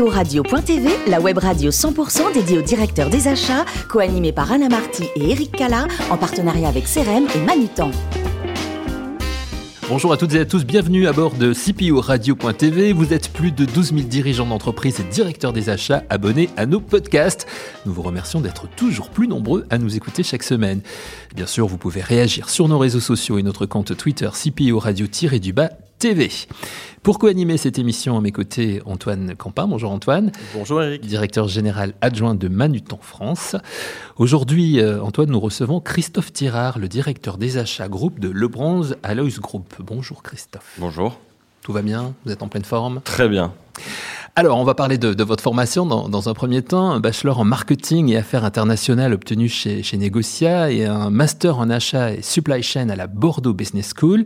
CPO Radio.TV, la web radio 100% dédiée aux directeurs des achats, co-animée par Anna Marty et Eric Calla, en partenariat avec CRM et Manutan. Bonjour à toutes et à tous, bienvenue à bord de CPO Radio.TV. Vous êtes plus de 12 000 dirigeants d'entreprise et directeurs des achats abonnés à nos podcasts. Nous vous remercions d'être toujours plus nombreux à nous écouter chaque semaine. Bien sûr, vous pouvez réagir sur nos réseaux sociaux et notre compte Twitter CPO Radio-TV. Pour co-animer cette émission, à mes côtés, Antoine Campin. Bonjour Antoine. Bonjour Eric. Directeur général adjoint de Manutan France. Aujourd'hui, Antoine, nous recevons Christophe Tirard, le directeur des achats groupe de Lebronze Alloys Group. Bonjour Christophe. Bonjour. Tout va bien ? Vous êtes en pleine forme ? Très bien. Alors, on va parler de votre formation dans un premier temps. Un bachelor en marketing et affaires internationales obtenu chez Négocia et un master en achat et supply chain à la Bordeaux Business School.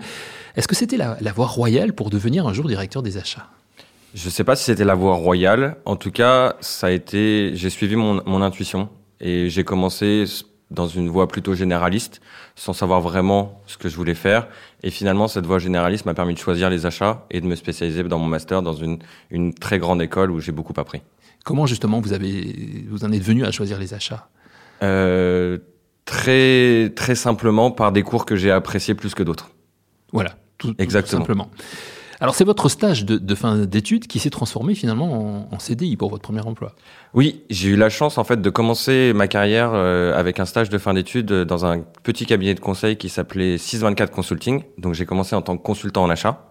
Est-ce que c'était la voie royale pour devenir un jour directeur des achats ? Je ne sais pas si c'était la voie royale. En tout cas, ça a été, j'ai suivi mon intuition et j'ai commencé dans une voie plutôt généraliste, sans savoir vraiment ce que je voulais faire. Et finalement, cette voie généraliste m'a permis de choisir les achats et de me spécialiser dans mon master dans une très grande école où j'ai beaucoup appris. Comment justement vous en êtes venu à choisir les achats ? Très, très simplement par des cours que j'ai appréciés plus que d'autres. Voilà, tout simplement. Alors, c'est votre stage de fin d'études qui s'est transformé finalement en CDI pour votre premier emploi. Oui, j'ai eu la chance en fait de commencer ma carrière avec un stage de fin d'études dans un petit cabinet de conseil qui s'appelait 624 Consulting. Donc, j'ai commencé en tant que consultant en achat.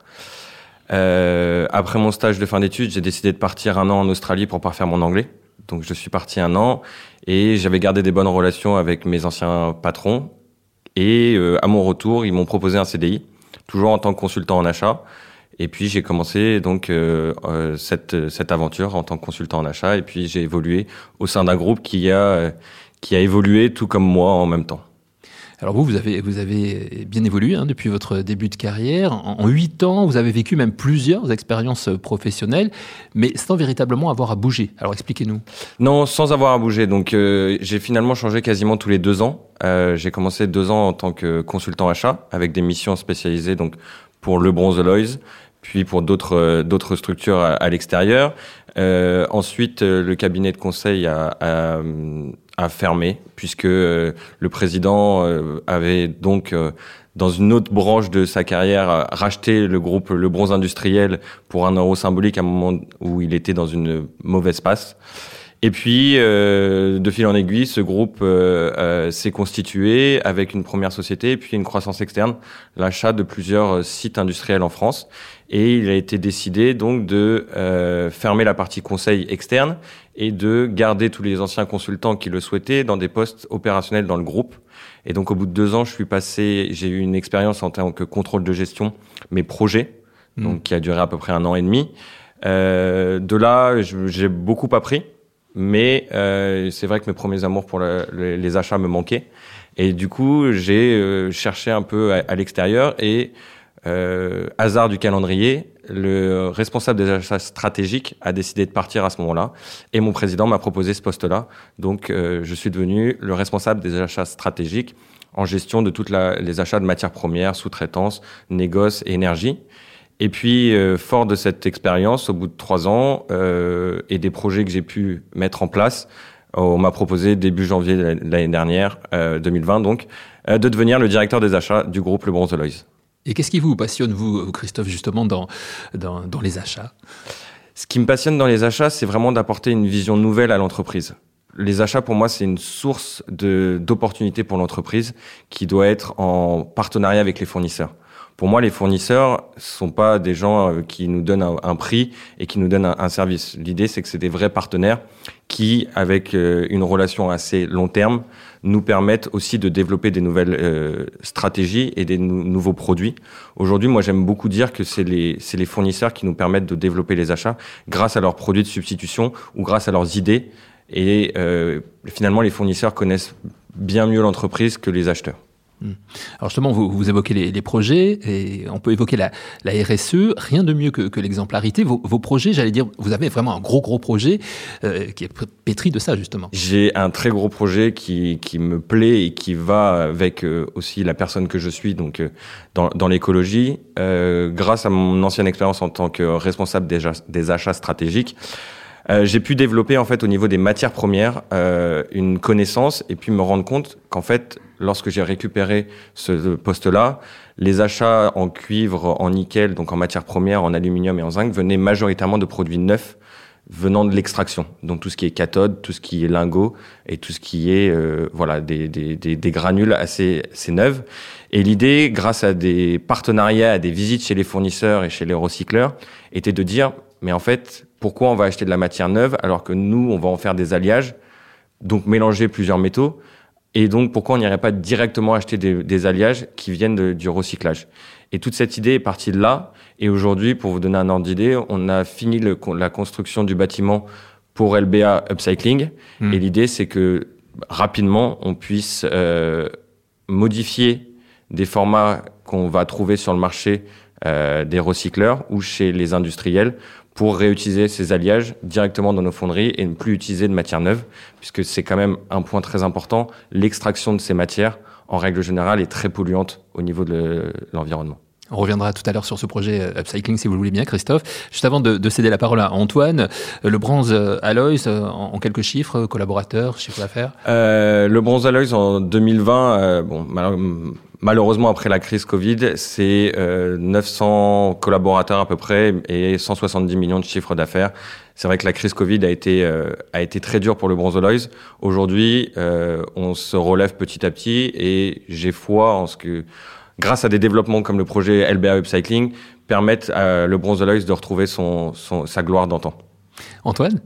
Après mon stage de fin d'études, j'ai décidé de partir un an en Australie pour parfaire mon anglais. Donc, je suis parti un an et j'avais gardé des bonnes relations avec mes anciens patrons. Et à mon retour, ils m'ont proposé un CDI, toujours en tant que consultant en achat. Et puis, j'ai commencé donc cette aventure en tant que consultant en achat. Et puis, j'ai évolué au sein d'un groupe qui a évolué tout comme moi en même temps. Alors vous, vous avez bien évolué hein, depuis votre début de carrière. En 8 ans, vous avez vécu même plusieurs expériences professionnelles, mais sans véritablement avoir à bouger. Alors expliquez-nous. Non, sans avoir à bouger. Donc j'ai finalement changé quasiment tous les 2 ans. J'ai commencé 2 ans en tant que consultant achat avec des missions spécialisées donc pour Lebronze Alloys, puis pour d'autres structures à l'extérieur. Ensuite, le cabinet de conseil a fermé, puisque le président avait donc, dans une autre branche de sa carrière, racheté le groupe Lebronze Industriel pour €1 symbolique à un moment où il était dans une mauvaise passe. Et puis, de fil en aiguille, ce groupe s'est constitué avec une première société et puis une croissance externe, l'achat de plusieurs sites industriels en France. Et il a été décidé donc de fermer la partie conseil externe et de garder tous les anciens consultants qui le souhaitaient dans des postes opérationnels dans le groupe. Et donc, au bout de 2 ans, j'ai eu une expérience en tant que contrôle de gestion, mais projet, donc qui a duré à peu près 1 an et demi. De là, j'ai beaucoup appris. Mais c'est vrai que mes premiers amours pour les achats me manquaient. Et du coup, j'ai cherché un peu à l'extérieur. Et hasard du calendrier, le responsable des achats stratégiques a décidé de partir à ce moment-là. Et mon président m'a proposé ce poste-là. Donc, je suis devenu le responsable des achats stratégiques en gestion de toutes les achats de matières premières, sous-traitance, négoce et énergie. Et puis, fort de cette expérience, au bout de 3 ans et des projets que j'ai pu mettre en place, on m'a proposé début janvier de l'année dernière, 2020 donc, de devenir le directeur des achats du groupe Lebronze Alloys. Et qu'est-ce qui vous passionne, vous, Christophe, justement, dans les achats ? Ce qui me passionne dans les achats, c'est vraiment d'apporter une vision nouvelle à l'entreprise. Les achats, pour moi, c'est une source d'opportunités pour l'entreprise qui doit être en partenariat avec les fournisseurs. Pour moi, les fournisseurs sont pas des gens qui nous donnent un prix et qui nous donnent un service. L'idée, c'est que c'est des vrais partenaires qui, avec une relation assez long terme, nous permettent aussi de développer des nouvelles stratégies et des nouveaux produits. Aujourd'hui, moi, j'aime beaucoup dire que c'est les fournisseurs qui nous permettent de développer les achats grâce à leurs produits de substitution ou grâce à leurs idées. Et finalement, les fournisseurs connaissent bien mieux l'entreprise que les acheteurs. Alors justement, vous évoquez les projets et on peut évoquer la RSE. Rien de mieux que l'exemplarité. Vos projets, j'allais dire, vous avez vraiment un gros projet qui est pétri de ça justement. J'ai un très gros projet qui me plaît et qui va avec aussi la personne que je suis, donc dans l'écologie. Grâce à mon ancienne expérience en tant que responsable des achats stratégiques, J'ai pu développer en fait au niveau des matières premières une connaissance et puis me rendre compte qu'en fait, lorsque j'ai récupéré ce poste-là, les achats en cuivre, en nickel, donc en matières premières, en aluminium et en zinc venaient majoritairement de produits neufs venant de l'extraction. Donc tout ce qui est cathode, tout ce qui est lingot et tout ce qui est des granules assez neuves. Et l'idée, grâce à des partenariats, à des visites chez les fournisseurs et chez les recycleurs, était de dire mais en fait, pourquoi on va acheter de la matière neuve alors que nous, on va en faire des alliages, donc mélanger plusieurs métaux. Et donc, pourquoi on n'irait pas directement acheter des alliages qui viennent du recyclage? Et toute cette idée est partie de là. Et aujourd'hui, pour vous donner un ordre d'idée, on a fini la construction du bâtiment pour LBA Upcycling. Et l'idée, c'est que rapidement, on puisse modifier des formats qu'on va trouver sur le marché des recycleurs ou chez les industriels pour réutiliser ces alliages directement dans nos fonderies et ne plus utiliser de matières neuves, puisque c'est quand même un point très important. L'extraction de ces matières, en règle générale, est très polluante au niveau de l'environnement. On reviendra tout à l'heure sur ce projet Upcycling, si vous le voulez bien, Christophe. Juste avant de céder la parole à Antoine, Lebronze Alloys, en quelques chiffres, collaborateurs, chiffre d'affaires. Lebronze Alloys, en 2020, malheureusement, après la crise Covid, c'est 900 collaborateurs à peu près et 170 millions de chiffres d'affaires. C'est vrai que la crise Covid a été très dure pour Lebronze Alloys. Aujourd'hui, on se relève petit à petit et j'ai foi en ce que, grâce à des développements comme le projet LBA Upcycling, permettent à Lebronze Alloys de retrouver sa gloire d'antan. Antoine ?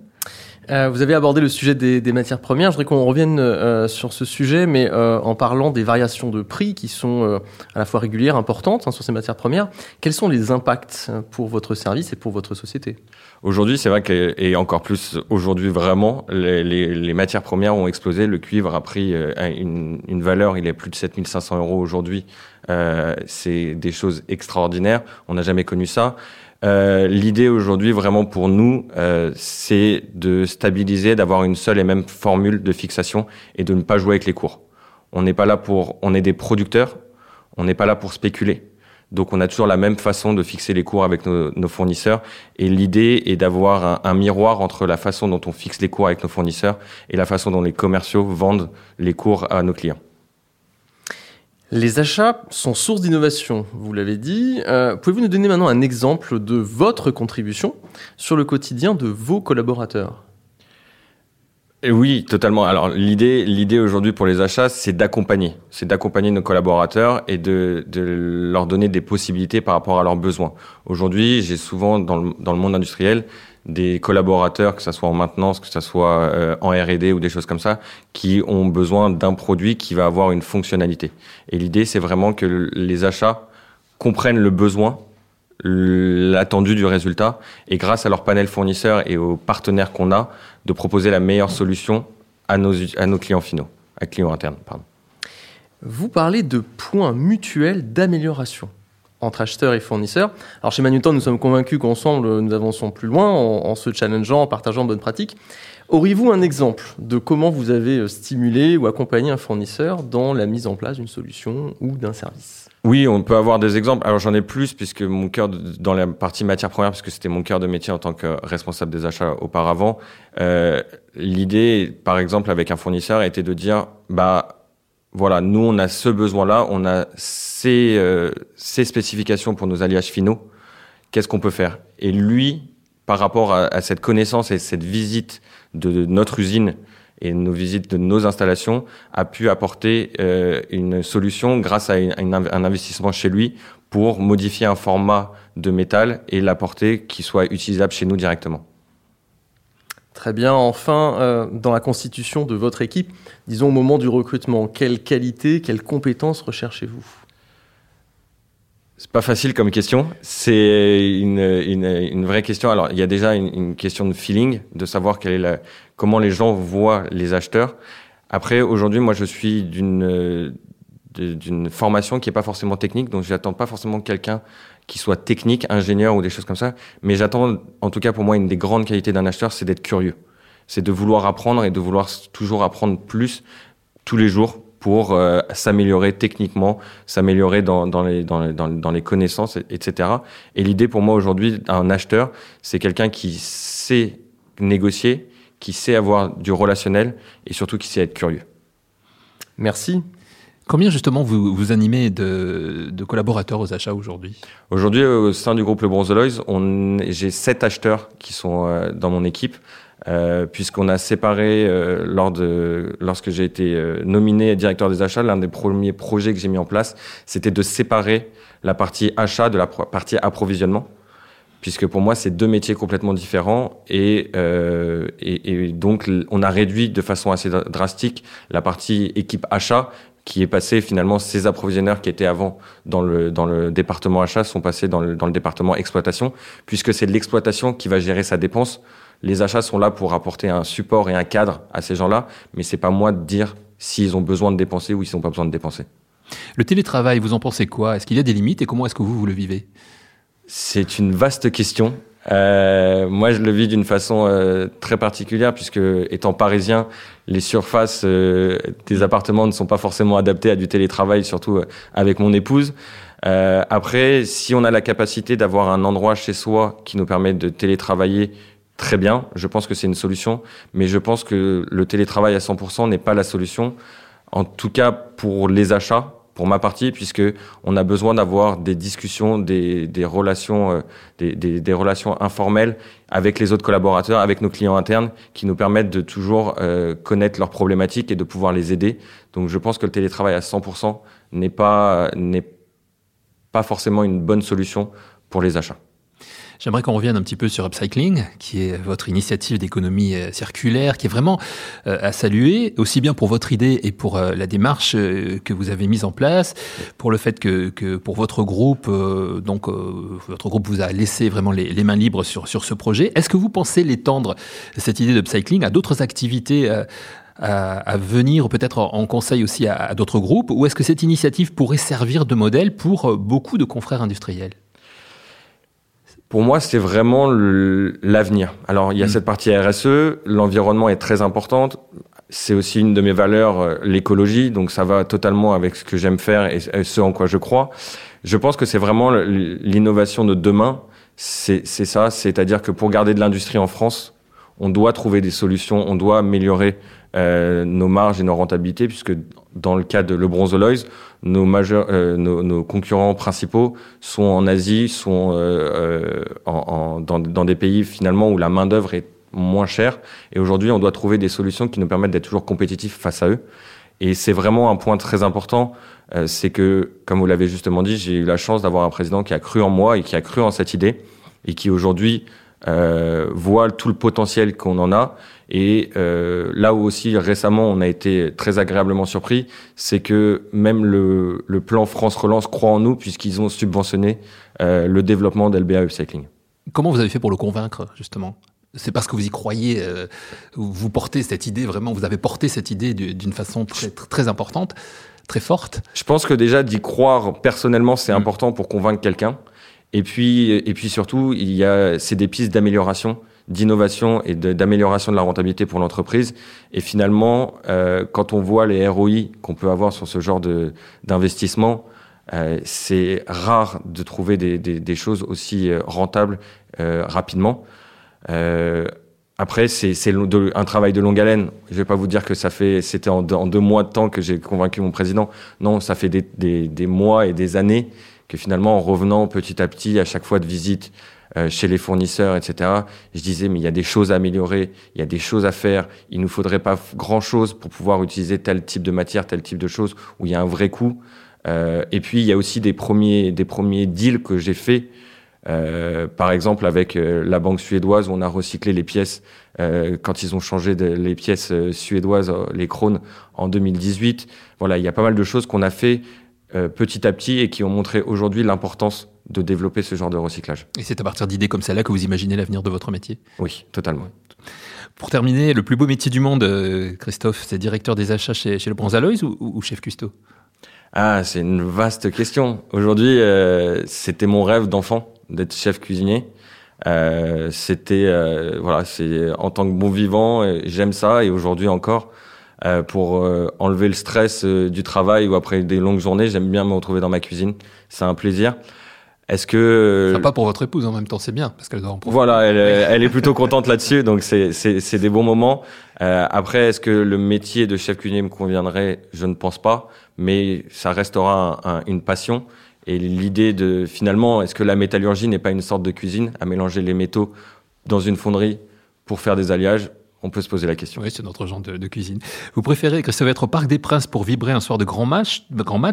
Vous avez abordé le sujet des matières premières. Je voudrais qu'on revienne sur ce sujet, mais en parlant des variations de prix qui sont à la fois régulières, importantes sur ces matières premières. Quels sont les impacts pour votre service et pour votre société ? Aujourd'hui, c'est vrai que, et encore plus aujourd'hui vraiment, les matières premières ont explosé. Le cuivre a pris une valeur, il est plus de 7 500 € aujourd'hui. C'est des choses extraordinaires. On n'a jamais connu ça. L'idée aujourd'hui vraiment pour nous, c'est de stabiliser, d'avoir une seule et même formule de fixation et de ne pas jouer avec les cours. On est des producteurs, on n'est pas là pour spéculer. Donc on a toujours la même façon de fixer les cours avec nos fournisseurs, et l'idée est d'avoir un miroir entre la façon dont on fixe les cours avec nos fournisseurs et la façon dont les commerciaux vendent les cours à nos clients. Les achats sont source d'innovation, vous l'avez dit. Pouvez-vous nous donner maintenant un exemple de votre contribution sur le quotidien de vos collaborateurs ? Oui, totalement. Alors l'idée aujourd'hui pour les achats, c'est d'accompagner nos collaborateurs et de leur donner des possibilités par rapport à leurs besoins. Aujourd'hui, j'ai souvent dans le monde industriel des collaborateurs, que ça soit en maintenance, que ça soit en R&D ou des choses comme ça, qui ont besoin d'un produit qui va avoir une fonctionnalité. Et l'idée, c'est vraiment que les achats comprennent le besoin, l'attendu du résultat, et grâce à leur panel fournisseur et aux partenaires qu'on a, de proposer la meilleure solution à nos clients finaux, à clients internes. Pardon. Vous parlez de points mutuels d'amélioration entre acheteurs et fournisseurs. Alors chez Manutan, nous sommes convaincus qu'ensemble, nous avançons plus loin en se challengeant, en partageant bonnes pratiques. Auriez-vous un exemple de comment vous avez stimulé ou accompagné un fournisseur dans la mise en place d'une solution ou d'un service ? Oui, on peut avoir des exemples. Alors j'en ai plus, puisque mon cœur, dans la partie matière première, puisque c'était mon cœur de métier en tant que responsable des achats auparavant, l'idée, par exemple, avec un fournisseur, était de dire voilà, nous, on a ce besoin-là, on a ces spécifications pour nos alliages finaux. Qu'est-ce qu'on peut faire ? Et lui, par rapport à cette connaissance et cette visite de notre usine et nos visites de nos installations, a pu apporter une solution grâce à un investissement chez lui pour modifier un format de métal et l'apporter qui soit utilisable chez nous directement. Très bien. Enfin, dans la constitution de votre équipe, disons au moment du recrutement, quelles qualités, quelles compétences recherchez-vous ? C'est pas facile comme question. C'est une vraie question. Alors, il y a déjà une question de feeling, de savoir comment les gens voient les acheteurs. Après, aujourd'hui, moi, je suis d'une formation qui est pas forcément technique, donc j'attends pas forcément quelqu'un qui soit technique, ingénieur ou des choses comme ça, mais j'attends, en tout cas pour moi, une des grandes qualités d'un acheteur, c'est d'être curieux, c'est de vouloir apprendre et de vouloir toujours apprendre plus tous les jours pour s'améliorer techniquement, s'améliorer dans les connaissances, etc. Et l'idée pour moi aujourd'hui d'un acheteur, c'est quelqu'un qui sait négocier, qui sait avoir du relationnel et surtout qui sait être curieux. Merci. Combien justement vous animez de collaborateurs aux achats aujourd'hui ? Aujourd'hui, au sein du groupe Lebronze Alloys, j'ai 7 acheteurs qui sont dans mon équipe, puisqu'on a séparé, lorsque j'ai été nominé directeur des achats, l'un des premiers projets que j'ai mis en place, c'était de séparer la partie achat de la partie approvisionnement, puisque pour moi, c'est deux métiers complètement différents et donc on a réduit de façon assez drastique la partie équipe achat qui est passée finalement, ces approvisionneurs qui étaient avant dans le département achat sont passés dans le département exploitation, puisque c'est de l'exploitation qui va gérer sa dépense. Les achats sont là pour apporter un support et un cadre à ces gens-là, mais c'est pas moi de dire s'ils ont besoin de dépenser ou ils n'ont pas besoin de dépenser. Le télétravail, vous en pensez quoi ? Est-ce qu'il y a des limites et comment est-ce que vous le vivez ? C'est une vaste question. Moi, je le vis d'une façon très particulière, puisque étant parisien, les surfaces des appartements ne sont pas forcément adaptées à du télétravail, surtout avec mon épouse. Après, si on a la capacité d'avoir un endroit chez soi qui nous permet de télétravailler, très bien, je pense que c'est une solution, mais je pense que le télétravail à 100% n'est pas la solution, en tout cas pour les achats, pour ma partie, puisque on a besoin d'avoir des discussions, des relations, des relations informelles avec les autres collaborateurs, avec nos clients internes, qui nous permettent de toujours connaître leurs problématiques et de pouvoir les aider. Donc, je pense que le télétravail à 100% n'est pas forcément une bonne solution pour les achats. J'aimerais qu'on revienne un petit peu sur Upcycling, qui est votre initiative d'économie circulaire, qui est vraiment à saluer, aussi bien pour votre idée et pour la démarche que vous avez mise en place, pour le fait que pour votre groupe, votre groupe vous a laissé vraiment les mains libres sur ce projet. Est-ce que vous pensez l'étendre, cette idée d'Upcycling, à d'autres activités à venir, peut-être en conseil aussi à d'autres groupes, ou est-ce que cette initiative pourrait servir de modèle pour beaucoup de confrères industriels ? Pour moi, c'est vraiment l'avenir. Alors, il y a cette partie RSE, l'environnement est très important. C'est aussi une de mes valeurs, l'écologie, donc ça va totalement avec ce que j'aime faire et ce en quoi je crois. Je pense que c'est vraiment l'innovation de demain, c'est ça. C'est-à-dire que pour garder de l'industrie en France, on doit trouver des solutions, on doit améliorer nos marges et nos rentabilités, puisque dans le cas de Lebronze Alloys, nos concurrents principaux sont en Asie, sont dans des pays finalement où la main-d'œuvre est moins chère. Et aujourd'hui, on doit trouver des solutions qui nous permettent d'être toujours compétitifs face à eux. Et c'est vraiment un point très important, c'est que, comme vous l'avez justement dit, j'ai eu la chance d'avoir un président qui a cru en moi et qui a cru en cette idée et qui aujourd'hui voit tout le potentiel qu'on en a. Et là où aussi récemment on a été très agréablement surpris, c'est que même le plan France Relance croit en nous, puisqu'ils ont subventionné le développement d'LBA Upcycling. Comment vous avez fait pour le convaincre justement ? C'est parce que vous y croyez, vous portez cette idée vraiment, vous avez porté cette idée d'une façon très, très importante, très forte. Je pense que déjà d'y croire personnellement, c'est important pour convaincre quelqu'un. Et puis surtout, c'est des pistes d'amélioration, d'innovation et d'amélioration de la rentabilité pour l'entreprise. Et finalement, quand on voit les ROI qu'on peut avoir sur ce genre d'investissement, c'est rare de trouver des choses aussi rentables rapidement. Après, c'est un travail de longue haleine. Je vais pas vous dire que c'était en 2 mois de temps que j'ai convaincu mon président. Non, ça fait des mois et des années que finalement, en revenant petit à petit, à chaque fois de visite chez les fournisseurs, etc., je disais, mais il y a des choses à améliorer, il y a des choses à faire, il nous faudrait pas grand-chose pour pouvoir utiliser tel type de matière, tel type de choses, où il y a un vrai coût. Et puis, il y a aussi des premiers deals que j'ai faits, par exemple avec la banque suédoise, où on a recyclé les pièces, quand ils ont changé les pièces suédoises, les Krones, en 2018. Voilà, il y a pas mal de choses qu'on a fait petit à petit et qui ont montré aujourd'hui l'importance de développer ce genre de recyclage. Et c'est à partir d'idées comme celle-là que vous imaginez l'avenir de votre métier ? Oui, totalement. Pour terminer, le plus beau métier du monde, Christophe, c'est directeur des achats chez Lebronze Alloys ou chef custo ? Ah, c'est une vaste question. Aujourd'hui, c'était mon rêve d'enfant d'être chef cuisinier. C'est en tant que bon vivant, j'aime ça et aujourd'hui encore. Pour enlever le stress du travail ou après des longues journées, j'aime bien me retrouver dans ma cuisine, c'est un plaisir. Est-ce que... Sympa pour votre épouse en même temps, c'est bien, parce qu'elle doit en profiter. Voilà, elle est plutôt contente là-dessus, donc c'est des bons moments. Après, est-ce que le métier de chef cuisinier me conviendrait ? Je ne pense pas, mais ça restera une passion. Et l'idée de, finalement, est-ce que la métallurgie n'est pas une sorte de cuisine à mélanger les métaux dans une fonderie pour faire des alliages ? On peut se poser la question. Oui, c'est notre genre de cuisine. Vous préférez, Christophe, être au Parc des Princes pour vibrer un soir de grand match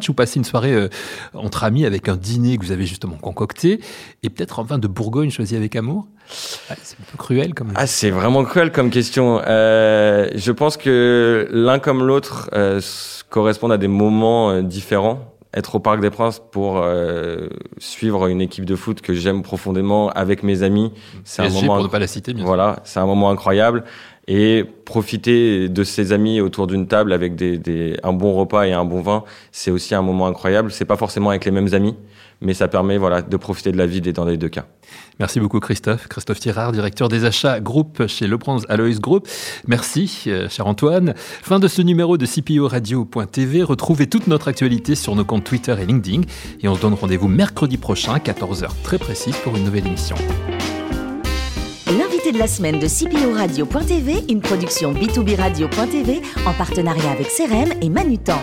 ou passer une soirée entre amis avec un dîner que vous avez justement concocté et peut-être un vin de Bourgogne choisi avec amour ? Ah, c'est un peu cruel comme... Ah, c'est vraiment cruel comme question. Je pense que l'un comme l'autre correspondent à des moments différents. Être au Parc des Princes pour suivre une équipe de foot que j'aime profondément avec mes amis, c'est PSG un moment pour ne pas la citer, bien voilà, sûr. C'est un moment incroyable et profiter de ses amis autour d'une table avec un bon repas et un bon vin, c'est aussi un moment incroyable. C'est pas forcément avec les mêmes amis, mais ça permet voilà de profiter de la vie dans les deux cas. Merci beaucoup Christophe Tirard, directeur des achats groupe chez Lebronze Alloys Group. Merci, cher Antoine. Fin de ce numéro de CPO Radio.tv. Retrouvez toute notre actualité sur nos comptes Twitter et LinkedIn. Et on se donne rendez-vous mercredi prochain, 14h très précise, pour une nouvelle émission. L'invité de la semaine de CPO Radio.tv, une production B2B Radio.tv en partenariat avec CRM et Manutan.